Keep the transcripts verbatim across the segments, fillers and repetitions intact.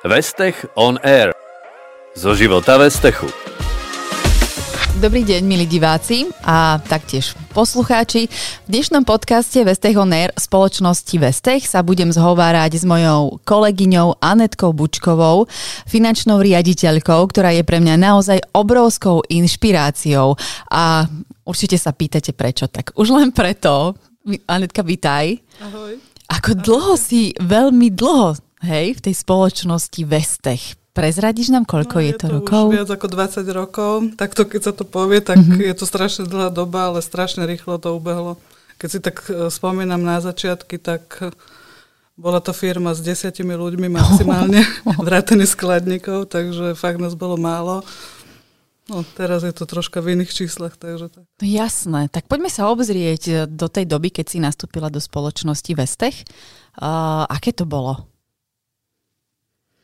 Vestech on air. Zo života Vestechu. Dobrý deň, milí diváci a taktiež poslucháči. V dnešnom podcaste Vestech on air spoločnosti Vestech sa budem zhovárať s mojou kolegyňou Anetkou Bučkovou, finančnou riaditeľkou, ktorá je pre mňa naozaj obrovskou inšpiráciou. A určite sa pýtate prečo, tak už len preto. Anetka, vítaj. Ahoj. Ako dlho Ahoj. si, veľmi dlho... Hej, v tej spoločnosti Vestech. Prezradíš nám, koľko no, je, je to rokov? Je to už viac ako dvadsať rokov. Takto, keď sa to povie, tak mm-hmm. je to strašne dlhá doba, ale strašne rýchlo to ubehlo. Keď si tak spomínam na začiatky, tak bola to firma s desiatimi ľuďmi maximálne, vrátane skladníkov, takže fakt nás bolo málo. No, teraz je to troška v iných číslach, takže tak. No, jasné, tak poďme sa obzrieť do tej doby, keď si nastúpila do spoločnosti Vestech. Uh, aké to bolo?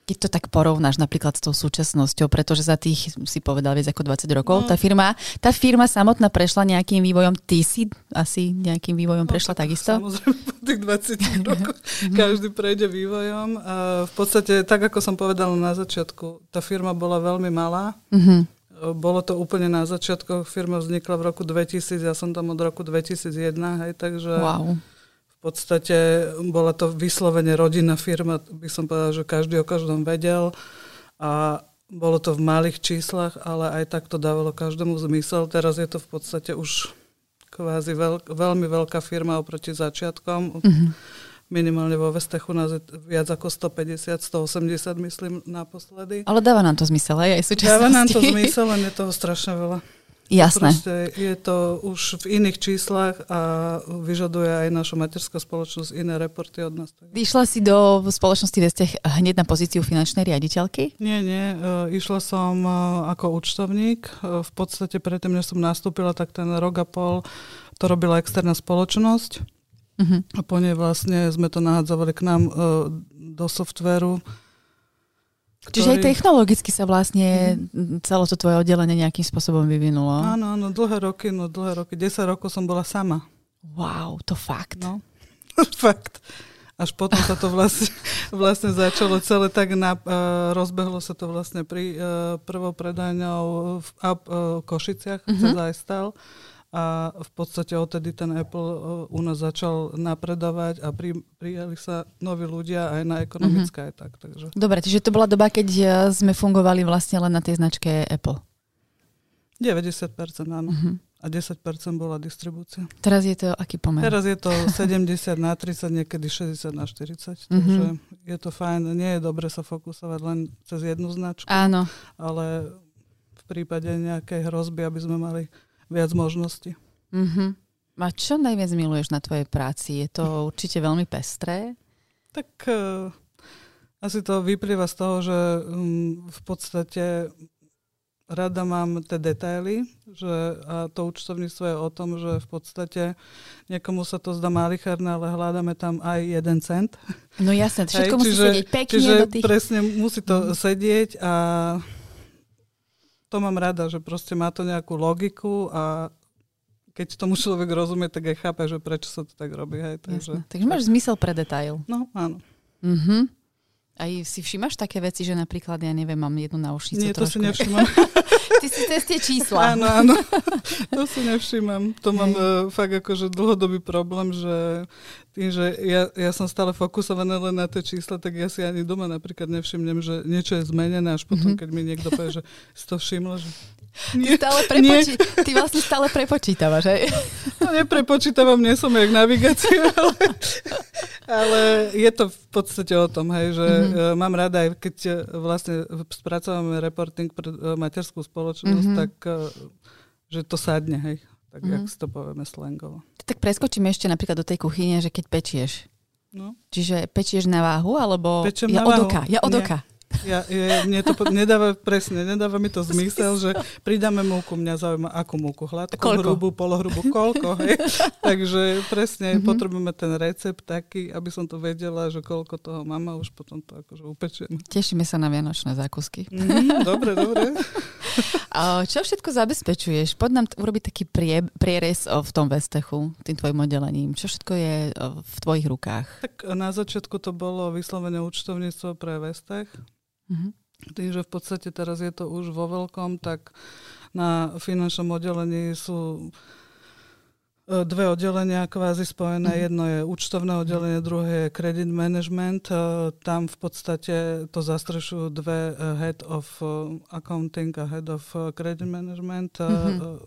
Keď to tak porovnáš napríklad s tou súčasnosťou, pretože za tých si povedal viac ako dvadsať rokov, no. tá firma, tá firma samotná prešla nejakým vývojom, ty si asi nejakým vývojom no, prešla tak, takisto? Samozrejme, po tých dvadsiatich rokoch každý prejde vývojom. A v podstate, tak ako som povedala na začiatku, tá firma bola veľmi malá. Mm-hmm. Bolo to úplne na začiatku, firma vznikla v roku dvetisíc, ja som tam od roku dvetisíc jeden, hej, takže... Wow. V podstate bola to vyslovene rodinná firma, by som povedala, že každý o každom vedel a bolo to v malých číslach, ale aj tak to dávalo každému zmysel. Teraz je to v podstate už kvázi veľk, veľmi veľká firma oproti začiatkom. Mm-hmm. Minimálne vo Vestechu nás je viac ako stopäťdesiat, stoosemdesiat, myslím, naposledy. Ale dáva nám to zmysel aj aj súčasnosti. Dáva nám to zmysel, len je toho strašne veľa. Jasné. Proste je to už v iných číslach a vyžaduje aj naša materská spoločnosť iné reporty od nás. Išla si do spoločnosti Vestech hneď na pozíciu finančnej riaditeľky? Nie, nie. Išla som ako účtovník. V podstate predtým, než som nastúpila, tak ten rok a pol to robila externá spoločnosť. Uh-huh. A po nej vlastne sme to nahádzavali k nám do softvéru. Ktorý... Čiže aj technologicky sa vlastne celé to tvoje oddelenie nejakým spôsobom vyvinulo? Áno, áno, dlhé roky, no dlhé roky. desať rokov som bola sama. Wow, to fakt. No, fakt. Až potom sa to vlastne, vlastne začalo celé tak, na, uh, rozbehlo sa to vlastne pri uh, prvou predajňou v uh, Košiciach, mm-hmm. cez iStyle. A v podstate odtedy ten Apple u nás začal napredovať a pri, prijali sa noví ľudia aj na ekonomické. Mm-hmm. Aj tak, takže. Dobre, čiže to bola doba, keď sme fungovali vlastne len na tej značke Apple? deväťdesiat percent áno. Mm-hmm. A desať percent bola distribúcia. Teraz je to aký pomer? Teraz je to sedemdesiat na tridsať, niekedy šesťdesiat na štyridsať. Mm-hmm. Takže je to fajn. Nie je dobre sa fokusovať len cez jednu značku. Áno. Ale v prípade nejakej hrozby, aby sme mali viac možností. Uh-huh. A čo najviac miluješ na tvojej práci? Je to určite veľmi pestré? Tak uh, asi to vyplýva z toho, že um, v podstate rada mám tie detaily, že a to účtovníctvo je o tom, že v podstate niekomu sa to zdá malicherné, ale hľadáme tam aj jeden cent. No jasne, všetko musí sedieť pekne. Čiže do tých... presne musí to uh-huh. sedieť a... To mám rada, že proste má to nejakú logiku a keď tomu človek rozumie, tak aj chápe, že prečo sa to tak robí. Hej, takže... takže máš zmysel pre detail. No, áno. Uh-huh. Aj si všimáš také veci, že napríklad, ja neviem, mám jednu náušnicu trošku. Nie, to si nevšimám. Ty si cez tie čísla. Áno, áno. To si nevšimám. To mám uh, fakt akože dlhodobý problém, že tým, že ja, ja som stále fokusovaná len na tie čísla, tak ja si ani doma napríklad nevšimnem, že niečo je zmenené, až potom, mm-hmm. keď mi niekto povie, že si to všimla, že... Nie, ty, stále prepoči- ty vlastne stále prepočítavaš, hej? No neprepočítavam, nie som jak navigácia, ale, ale je to v podstate o tom, hej, že mm-hmm. mám rada, aj keď vlastne spracovávame reporting pre materskú spoločnosť, mm-hmm. tak že to sadne, hej. Tak mm-hmm. jak si to povieme slangovo. Tak preskočíme ešte napríklad do tej kuchyne, že keď pečieš. No. Čiže pečieš na váhu, alebo... Pečem ja na váhu. Ja od oka. Ja od oka. Ja, ja, mne to nedáva, presne, nedáva mi to zmysel, že pridáme múku, mňa zaujíma, akú múku, hladkú, hrubú, polohrubú, koľko, hej. Takže presne mm-hmm. potrebujeme ten recept taký, aby som to vedela, že koľko toho mám a už potom to akože upečiem. Tešíme sa na vianočné zákusky. Mm, dobre, dobre. Čo všetko zabezpečuješ? Poď nám t- urobiť taký prie- prierez v tom Vestechu, tým tvojim oddelením. Čo všetko je v tvojich rukách? Tak na začiatku to bolo vyslovené účtovníctvo pre Vestech. Mm-hmm. Tým, že v podstate teraz je to už vo veľkom, tak na finančnom oddelení sú dve oddelenia kvázi spojené. Mm-hmm. Jedno je účtovné oddelenie, druhé je credit management. Tam v podstate to zastrešujú dve head of accounting a head of credit management. Mm-hmm.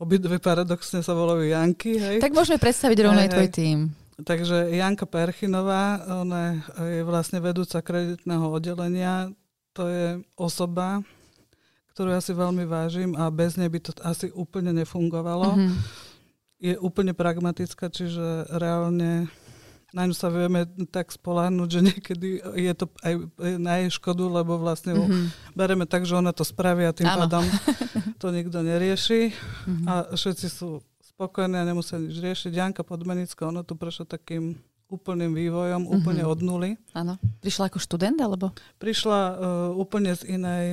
Obidve paradoxne sa volajú Janky. Hej. Tak môžeme predstaviť rovno aj tvoj tím. Takže Janka Perchinová, ona je vlastne vedúca kreditného oddelenia. To je osoba, ktorú ja si veľmi vážim a bez nej by to asi úplne nefungovalo. Mm-hmm. Je úplne pragmatická, čiže reálne na ňu sa vieme tak spoľahnúť, že niekedy je to aj na jej škodu, lebo vlastne mm-hmm. bereme tak, že ona to spraví a tým ano. Pádom to nikto nerieši mm-hmm. a všetci sú spokojní a nemusia nič riešiť. Janka Podmanická, ona tu prešla takým úplným vývojom, mm-hmm. úplne od nuly. Áno. Prišla ako študent, alebo? Prišla uh, úplne z inej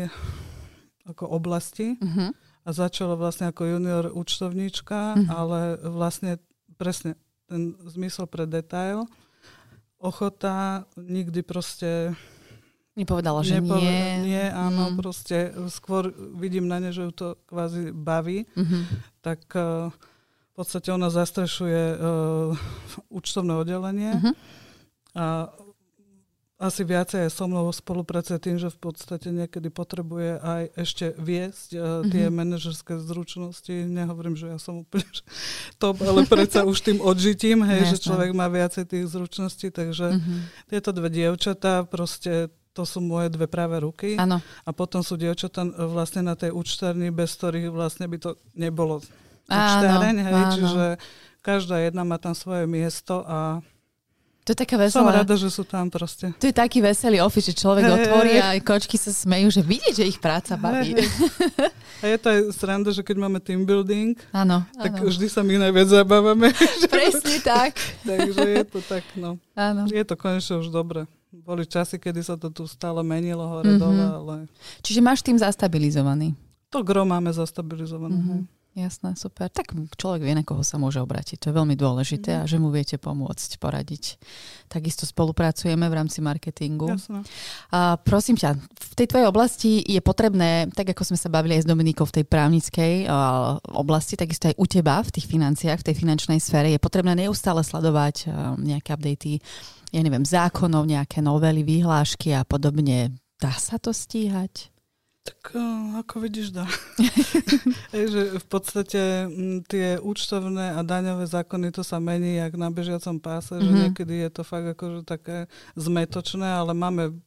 ako oblasti. Mm-hmm. A začala vlastne ako junior účtovníčka, mm-hmm. ale vlastne presne ten zmysel pre detail, ochota, nikdy proste... Nepovedala, že nepovedala, nie. Nie, áno, mm. proste skôr vidím na ne, že ju to kvázi baví, mm-hmm. tak uh, v podstate ona zastrešuje uh, účtovné oddelenie mm-hmm. a asi viacej aj so mnou spolupracuje tým, že v podstate niekedy potrebuje aj ešte viesť uh, tie mm-hmm. manažerské zručnosti. Nehovorím, že ja som úplne top, ale predsa už tým odžitím, hej, yes, že človek má viacej tých zručností, takže mm-hmm. tieto dve dievčatá proste to sú moje dve práve ruky. Ano. A potom sú dievčatá vlastne na tej účtarni, bez ktorých vlastne by to nebolo účtareň, hej, áno. Čiže každá jedna má tam svoje miesto a to je taká veselá. Som rada, že sú tam proste. To je taký veselý office, že človek hey, otvorí hey, a kočky sa smejú, že vidieť, že ich práca baví. Hey, hey. A je to aj sranda, že keď máme team building, áno, tak áno. vždy sa my najviac zabávame. Presne tak. Takže je to tak, no. Áno. Je to konečne už dobre. Boli časy, kedy sa to tu stále menilo hore mm-hmm. dole, ale... Čiže máš tým zastabilizovaný? To gro máme zastabilizované. Mm-hmm. Jasné, super. Tak človek vie, na koho sa môže obrátiť. To je veľmi dôležité a že mu viete pomôcť, poradiť. Takisto spolupracujeme v rámci marketingu. Jasné. A prosím ťa, v tej tvojej oblasti je potrebné, tak ako sme sa bavili aj s Dominikou v tej právnickej a, oblasti, takisto aj u teba v tých financiách, v tej finančnej sfére, je potrebné neustále sledovať a, nejaké updaty, ja neviem, zákonov, nejaké novely, vyhlášky a podobne. Dá sa to stíhať? Tak ako vidíš, dá. Ej, že v podstate m, tie účtovné a daňové zákony, to sa mení jak na bežiacom páse, mm-hmm. že niekedy je to fakt akože také zmätočné, ale máme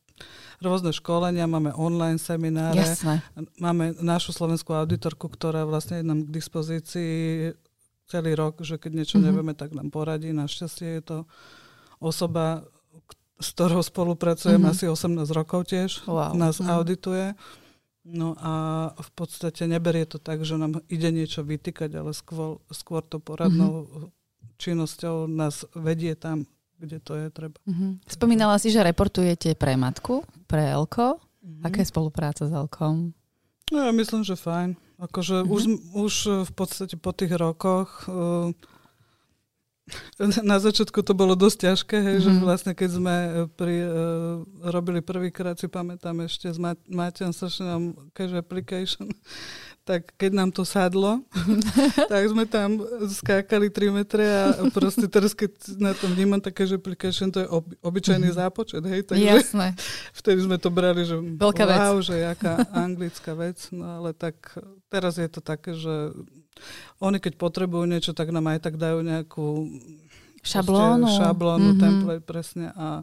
rôzne školenia, máme online semináre, jasné. Máme našu slovenskú auditorku, ktorá vlastne je nám k dispozícii celý rok, že keď niečo mm-hmm. nevieme, tak nám poradí. Našťastie je to osoba, s ktorou spolupracujem mm-hmm. asi osemnásť rokov tiež, wow. nás mm-hmm. audituje. No a v podstate neberie to tak, že nám ide niečo vytýkať, ale skôr, skôr to poradnou mm-hmm. činnosťou nás vedie tam, kde to je treba. Mm-hmm. Spomínala si, že reportujete pre matku, pre Elko. Mm-hmm. Aká je spolupráca s Elkom? No, ja myslím, že fajn. Akože mm-hmm. už, už v podstate po tých rokoch... Uh, Na začiatku to bolo dosť ťažké, hej, mm-hmm. že vlastne keď sme pri, uh, robili prvýkrát, si pamätám ešte s Ma- Matejom Sršenom Cash Application, tak keď nám to sadlo, tak sme tam skákali tri metre a proste teraz keď na to vnímam, tak Cash Application to je ob- obyčajný mm-hmm. zápočet, hej, takže jasné. Vtedy sme to brali, že veľká wow, vec. Že jaká anglická vec, no ale tak teraz je to také, že oni keď potrebujú niečo, tak nám aj tak dajú nejakú šablónu, proste, šablónu mm-hmm. template presne a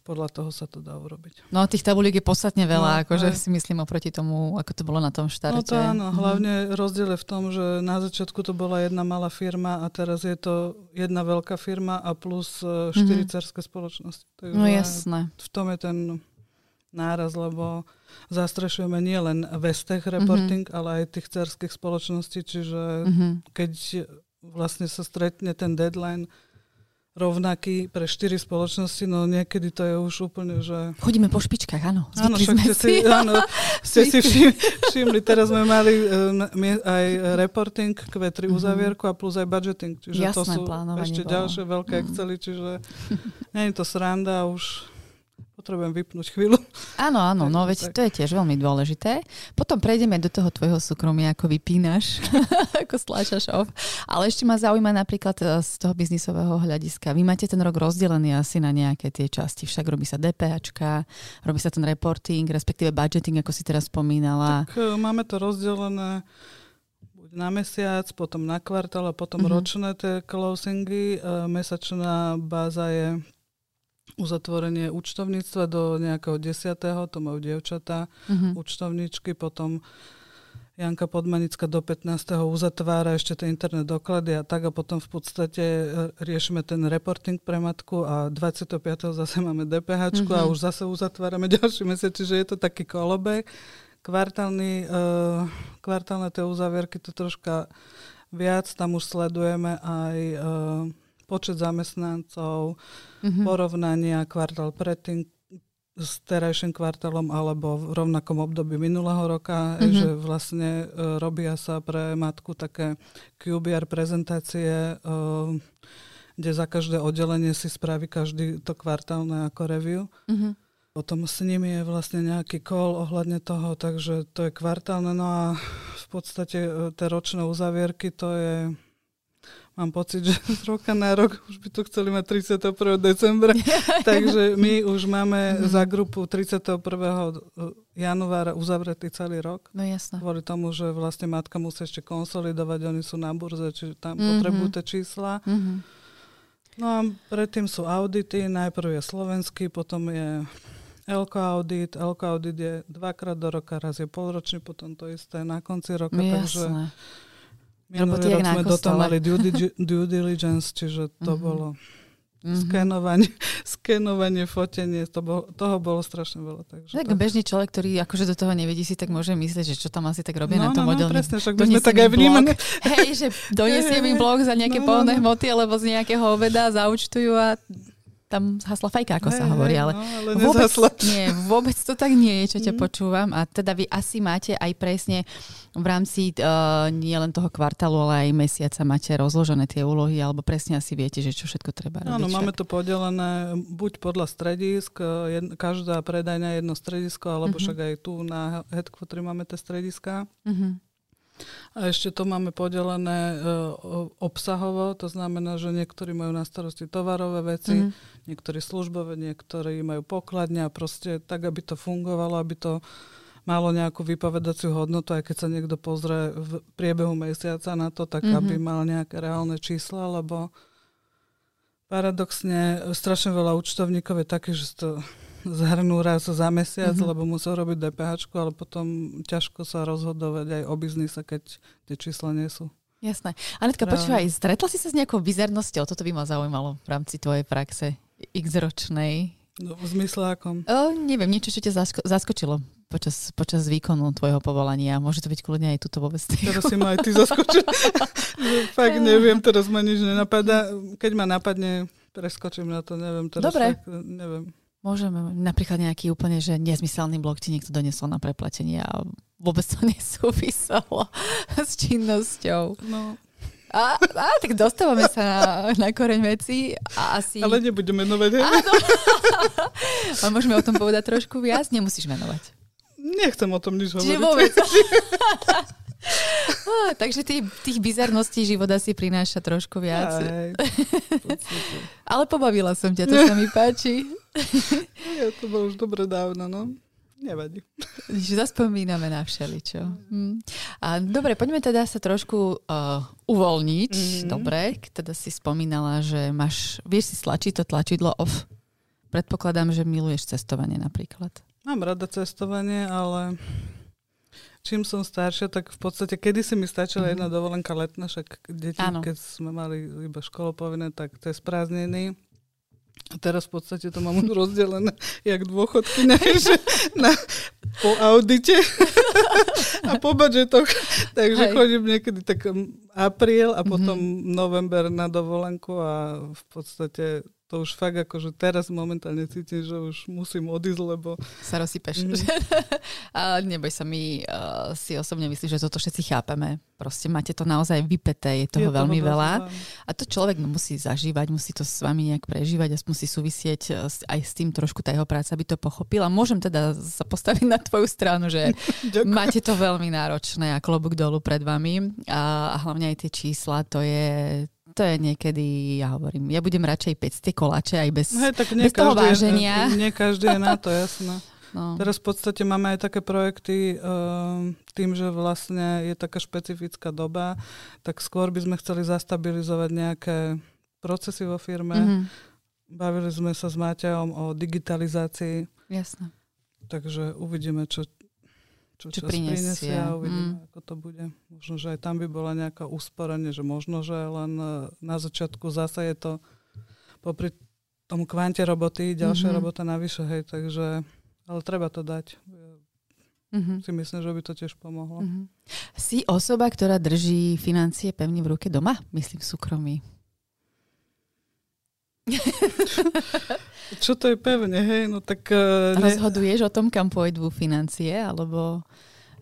podľa toho sa to dá urobiť. No a tých tabuliek je podstatne veľa, no, akože aj. Si myslím oproti tomu, ako to bolo na tom štarte. No to áno, hlavne mm-hmm. rozdiel je v tom, že na začiatku to bola jedna malá firma a teraz je to jedna veľká firma a plus štyri mm-hmm. cerské spoločnosti. Takže no jasné. V tom je ten náraz, lebo zastrešujeme nielen Vestech reporting, mm-hmm. ale aj tých dcérskych spoločností, čiže mm-hmm. keď vlastne sa stretne ten deadline rovnaký pre štyri spoločnosti, no niekedy to je už úplne, že... Chodíme po špičkách, áno. Áno, však ste si, áno, ste si všimli. Teraz sme mali um, aj reporting k vetri mm-hmm. uzavierku a plus aj budgeting. Čiže jasné, to sú ešte bolo. Ďalšie veľké mm-hmm. excely, čiže nie je to sranda, už potrebujem vypnúť chvíľu. Áno, áno, no veď to je tiež veľmi dôležité. Potom prejdeme do toho tvojho súkromia, ako vypínaš, ako sláčaš off. Ale ešte ma zaujíma napríklad z toho biznisového hľadiska. Vy máte ten rok rozdelený asi na nejaké tie časti. Však robí sa DPAčka, robí sa ten reporting, respektíve budgeting, ako si teraz spomínala. Tak máme to rozdelené na mesiac, potom na kvartál a potom mm-hmm. ročné tie closingy. Mesačná báza je uzatvorenie účtovníctva do nejakého desiatého, to majú dievčatá, mm-hmm. účtovníčky, potom Janka Podmanická do pätnásteho uzatvára ešte tie interné doklady a tak a potom v podstate riešime ten reporting pre matku a dvadsiateho piateho zase máme DPHčku mm-hmm. a už zase uzatvárame ďalší mesiac, čiže je to taký kolobek. Kvartálny, uh, kvartálne tie uzavierky to troška viac, tam už sledujeme aj... Uh, počet zamestnancov, mm-hmm. porovnania kvartál predtým s terajším kvartálom alebo v rovnakom období minulého roka, mm-hmm. že vlastne e, robia sa pre matku také kjú bí ár prezentácie, e, kde za každé oddelenie si spraví každý to kvartálne ako review. Mm-hmm. Potom s nimi je vlastne nejaký call ohľadne toho, takže to je kvartálne. No a v podstate e, tie ročné uzavierky to je... Mám pocit, že z roka na rok už by to chceli mať tridsiateho prvého decembra. Takže my už máme mm-hmm. za grupu tridsiateho prvého januára uzavretý celý rok. No jasné. Kvôli tomu, že vlastne matka musí ešte konsolidovať, oni sú na burze, čiže tam mm-hmm. potrebujú tie čísla. Mm-hmm. No a predtým sú audity, najprv je slovenský, potom je Elko audit. Elko audit je dvakrát do roka, raz je polročný, potom to isté na konci roka. No, takže jasné. Minulý rok sme do toho mali due, due diligence, čiže to uh-huh. bolo uh-huh. skenovanie, skenovanie, fotenie, to bolo, toho bolo strašne veľa. Takže tak to... bežný človek, ktorý akože do toho nevedí, si tak môže myslieť, že čo tam asi tak robia no, na tom no, modelu. No, presne, však by sme tak aj vnímané. Hej, že donesiem im blok za nejaké no, pohonné hmoty, alebo z nejakého obeda zaučtujú a... Tam zhasla fajka, ako hey, sa hovorí, ale, no, ale vôbec, nie, vôbec to tak nie je, čo ťa mm. počúvam. A teda vy asi máte aj presne v rámci uh, nie len toho kvartálu, ale aj mesiaca máte rozložené tie úlohy, alebo presne asi viete, že čo všetko treba robiť. Áno, máme to podelené buď podľa stredísk, jed, každá predajňa jedno stredisko, alebo mm-hmm. však aj tu na headquarteri máme tie strediska. Mm-hmm. A ešte to máme podelené e, obsahovo, to znamená, že niektorí majú na starosti tovarové veci, mm-hmm. niektorí službové, niektorí majú pokladňa, proste tak, aby to fungovalo, aby to malo nejakú vypovedaciu hodnotu, aj keď sa niekto pozrie v priebehu mesiaca na to, tak mm-hmm. aby mal nejaké reálne čísla, lebo paradoxne strašne veľa účtovníkov je takých, že to... zhrnú raz za mesiac, mm-hmm. lebo musel robiť DPHčku, ale potom ťažko sa rozhodovať aj o biznise, keď tie čísla nie sú. Jasné. Anetka, počúvaj, stretla si sa s nejakou bizarnosťou? Toto by ma zaujímalo v rámci tvojej praxe x-ročnej. No, v zmysle akom? O, neviem, niečo, čo ťa zasko- zaskočilo počas, počas výkonu tvojho povolania. Môže to byť kľudne aj tuto vôbec. Teraz si ma aj ty zaskočil. Fakt neviem, teraz ma nič nenapadá. Keď ma napadne, preskočím na to, neviem. Teraz dobre. Fakt, neviem. Môžeme napríklad nejaký úplne, že nezmyselný blok ti niekto donesol na preplatenie a vôbec to nesúviselo s činnosťou. No. A, a tak dostávame sa na, na koreň veci a asi... Ale nebudeme menovať. Áno. A môžeme o tom povedať trošku viac? Nemusíš menovať. Nechcem o tom nič hovoriť. Vôbec... ah, takže tých, tých bizarností života si prináša trošku viac. Aj, ale pobavila som ťa, to sa mi páči. Ja, to bolo už dobre dávno, no. Nevadí. Zaspomíname na všeličo. Hm. A dobre, poďme teda sa trošku uh, uvoľniť. Mm-hmm. Dobre, teda si spomínala, že máš, vieš si stlačiť to tlačidlo off. Predpokladám, že miluješ cestovanie napríklad. Mám rada cestovanie, ale... Čím som staršia, tak v podstate kedysi mi stačila mm-hmm. jedna dovolenka letná, však deti, áno. keď sme mali iba školu povinné, tak to je sprázdnený. A teraz v podstate to mám rozdelené jak dôchodky na, na, po audite a po budžetoch. Takže hej, chodím niekedy tak apríl a potom mm-hmm. november na dovolenku a v podstate to už fakt akože teraz momentálne cítim, že už musím odísť, lebo... Sa rozsypeš. Mm. A neboj sa, my uh, si osobne myslím, že toto všetci chápeme. Proste máte to naozaj vypeté, je toho je veľmi toho veľa. Dosť. A to človek musí zažívať, musí to s vami nejak prežívať a musí súvisieť aj s tým trošku tá jeho práca, aby to pochopila. Môžem teda sa postaviť na tvoju stranu, že máte to veľmi náročné a klobúk dolu pred vami. A, a hlavne aj tie čísla, to je... To je niekedy, ja hovorím, ja budem radšej pecť tie koláče aj bez, He, tak nie bez každý, toho váženia. Nie každý je na to, jasné. No. Teraz v podstate máme aj také projekty uh, tým, že vlastne je taká špecifická doba, tak skôr by sme chceli zastabilizovať nejaké procesy vo firme. Mm-hmm. Bavili sme sa s Matejom o digitalizácii. Jasné. Takže uvidíme, čo Čo, čo prinesie a uvidíme, mm. ako to bude. Možno, že aj tam by bola nejaká úsporenie, že možno, že len na začiatku zase je to popri tom kvante roboty, ďalšia mm-hmm. robota navyše, hej, takže, ale treba to dať. Mm-hmm. Si myslím, že by to tiež pomohlo. Mm-hmm. Si osoba, ktorá drží financie pevne v ruke doma? Myslím v súkromí. Čo to je pevne, hej? No tak, uh, rozhoduješ o tom, kam pôjdu financie, alebo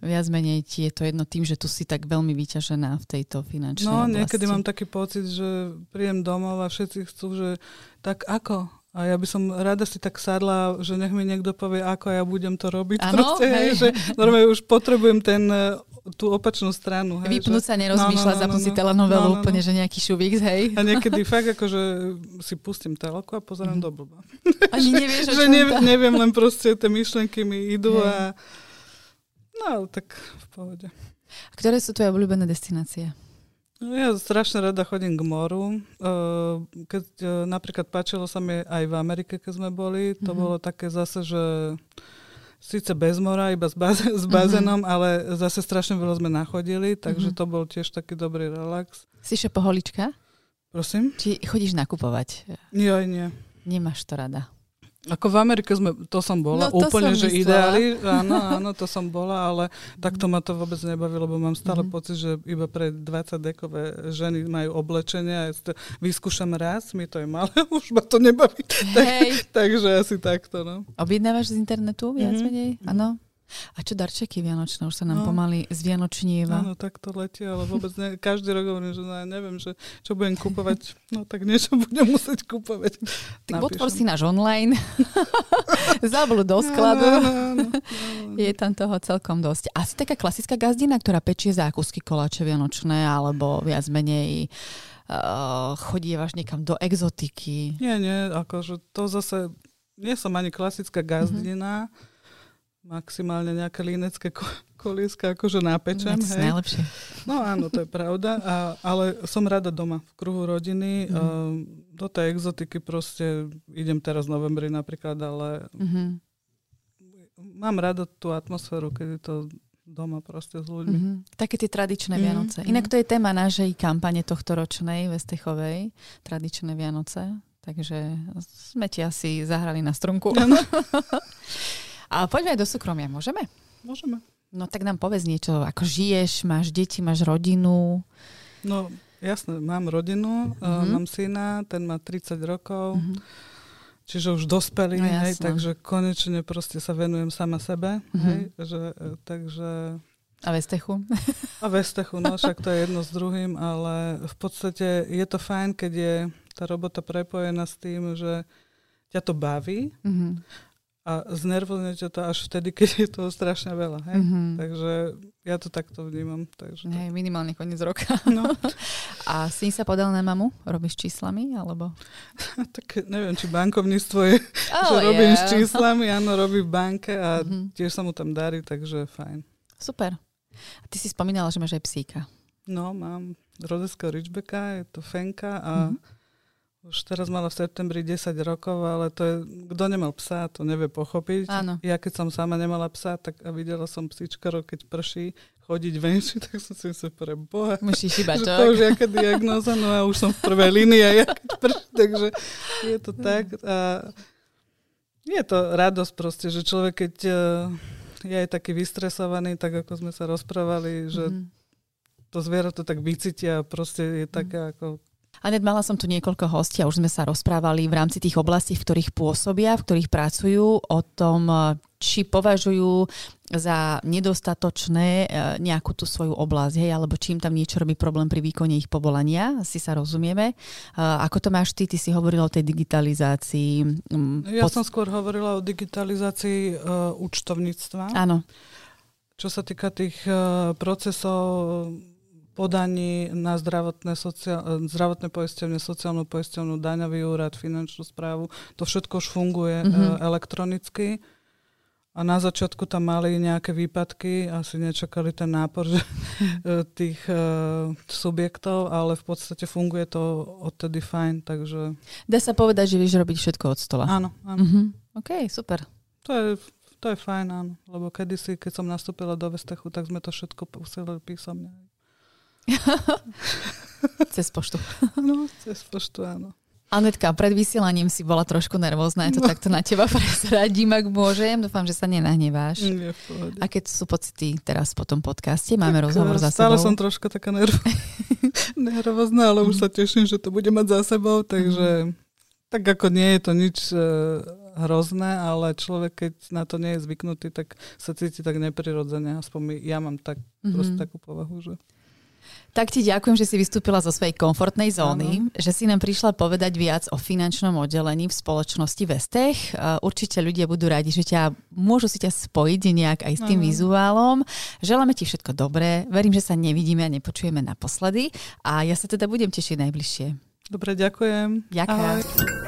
viac menej ti je to jedno tým, že tu si tak veľmi vyťažená v tejto finančnej no, oblasti? No, niekedy mám taký pocit, že príjem domov a všetci chcú, že tak ako? A ja by som rada si tak sadla, že nech mi niekto povie, ako ja budem to robiť. Ano, proste, hej, že normálne už potrebujem ten... tú opačnú stranu. Hej, vypnúť sa, nerozmýšľať, no, no, no, zapnúť si telenovelu no, no, no. úplne, že nejaký šuvík, hej. A niekedy fakt akože si pustím telku a pozerám mm. do blba. Ani nevieš, že neviem, neviem, len proste tie myšlenky mi idú hej. a no, tak v pohode. A ktoré sú tvoje obľúbené destinácie? Ja strašne rada chodím k moru. Keď napríklad páčilo sa mi aj v Amerike, keď sme boli, to mm-hmm. bolo také zase, že síce bez mora, iba s, baz- s bazénom, mm-hmm. ale zase strašne veľa sme nachodili, takže mm-hmm. to bol tiež taký dobrý relax. Si šepoholička? Prosím? Či chodíš nakupovať? Joj, nie. Nemáš to rada? Ako v Amerike sme, to som bola, no, to úplne, som že ideáli, áno, áno, to som bola, ale takto ma to vôbec nebavilo, lebo mám stále mm-hmm. pocit, že iba pre dvadsaťdekové ženy majú oblečenie a vyskúšam raz, mi to je malé, už ma to nebaví. Tak, takže asi takto, no. Objednávaš z internetu viac mm-hmm. menej? Áno. A čo darčeky vianočné? Už sa nám no. pomaly zvianočnieva. Áno, tak to letia, ale vôbec ne, každý rok hovorím, že no, neviem, že čo budem kupovať. No tak niečo budem musieť kupovať. Ty otvor si náš online. Zablud do skladu. No, no, no, no, no. Je tam toho celkom dosť. Asi taká klasická gazdina, ktorá pečie zákusky, koláče vianočné, alebo viac menej uh, chodievaš niekam do exotiky. Nie, nie, akože to zase nie som ani klasická gazdina, mm-hmm. maximálne nejaké línecké kolieska, akože napečem. No, hej. Najlepšie. No áno, to je pravda. A, ale som rada doma, v kruhu rodiny. Mm-hmm. Uh, do tej exotiky proste idem teraz v novembri napríklad, ale mm-hmm. mám rada tú atmosféru, keď je to doma proste s ľuďmi. Mm-hmm. Také tie tradičné mm-hmm. Vianoce. Inak to je téma našej kampane tohtoročnej, Vestechovej, tradičné Vianoce. Takže sme ti asi zahrali na strunku. Ano. A poďme aj do súkromia, môžeme? Môžeme. No tak nám povedz niečo, ako žiješ, máš deti, máš rodinu. No jasné, mám rodinu, mm-hmm. mám syna, ten má tridsať rokov, mm-hmm. čiže už dospelý, no, hej, takže konečne proste sa venujem sama sebe, mm-hmm. hej, že, takže... A Vestechu? A Vestechu, no však to je jedno s druhým, ale v podstate je to fajn, keď je tá robota prepojená s tým, že ťa to baví, mm-hmm. a znervozne ťa to až vtedy, keď je toho strašne veľa. Hej? Mm-hmm. Takže ja to takto vnímam. Takže tak. Hej, minimálne koniec roka. No. A si sa podal na mamu? Robíš číslami? Alebo? Tak neviem, či bankovníctvo je, oh, že robím yeah. s číslami. Áno, robí v banke a mm-hmm. tiež sa mu tam darí, takže fajn. Super. A ty si spomínala, že máš aj psíka. No, mám rodeského ridgebacka, je to Fenka a mm-hmm. už teraz mala v septembri desať rokov, ale to je, kto nemal psa, to nevie pochopiť. Áno. Ja keď som sama nemala psa, tak a videla som psíčkarov, keď prší, chodiť venšie, tak som si myslel pre Boha. Musíš iba to. To už je aká diagnóza, no a už som v prvej línii a ja keď prš, takže je to tak. A je to radosť proste, že človek, keď je aj taký vystresovaný, tak ako sme sa rozprávali, že mm-hmm. to zviera to tak vycítia a proste je taká ako... Anet, mala som tu niekoľko hostí a už sme sa rozprávali v rámci tých oblastí, v ktorých pôsobia, v ktorých pracujú, o tom, či považujú za nedostatočné nejakú tú svoju oblasť, hej, alebo či im tam niečo robí problém pri výkone ich povolania, si sa rozumieme. Ako to máš ty? Ty si hovorila o tej digitalizácii. Ja Pod... som skôr hovorila o digitalizácii e, účtovníctva. Áno. Čo sa týka tých e, procesov... podaní na zdravotné, sociál- zdravotné poisťovne, sociálnu poisťovnú, daňový úrad, finančnú správu. To všetko už funguje mm-hmm. elektronicky. A na začiatku tam mali nejaké výpadky, asi nečakali ten nápor že, tých uh, subjektov, ale v podstate funguje to odtedy fajn. Takže... Dá sa povedať, že vieš robiť všetko od stola. Áno. áno. Mm-hmm. OK, super. To je... To je fajn, áno. Lebo kedysi, keď som nastúpila do Vestechu, tak sme to všetko posielali písomne. Cez poštu. No, cez poštu, áno. Anetka, pred vysielaním si bola trošku nervózna, ja to no. takto na teba prezradím, ak môžem. Dúfam, že sa nenahneváš. Nie, aké sú pocity teraz po tom podcaste? Máme tak, rozhovor za sebou. Stále som troška taká nervózna, ale mm. už sa teším, že to bude mať za sebou, takže mm. tak ako nie je to nič hrozné, ale človek, keď na to nie je zvyknutý, tak sa cíti tak neprirodzene. Aspoň ja mám tak, mm-hmm. proste takú povahu, že... Tak ti ďakujem, že si vystúpila zo svojej komfortnej zóny, ano. Že si nám prišla povedať viac o finančnom oddelení v spoločnosti Vestech. Určite ľudia budú radi, že ťa, môžu si ťa spojiť nejak aj s tým ano. Vizuálom. Želáme ti všetko dobré. Verím, že sa nevidíme a nepočujeme naposledy. A ja sa teda budem tešiť najbližšie. Dobre, ďakujem. Ďakujem.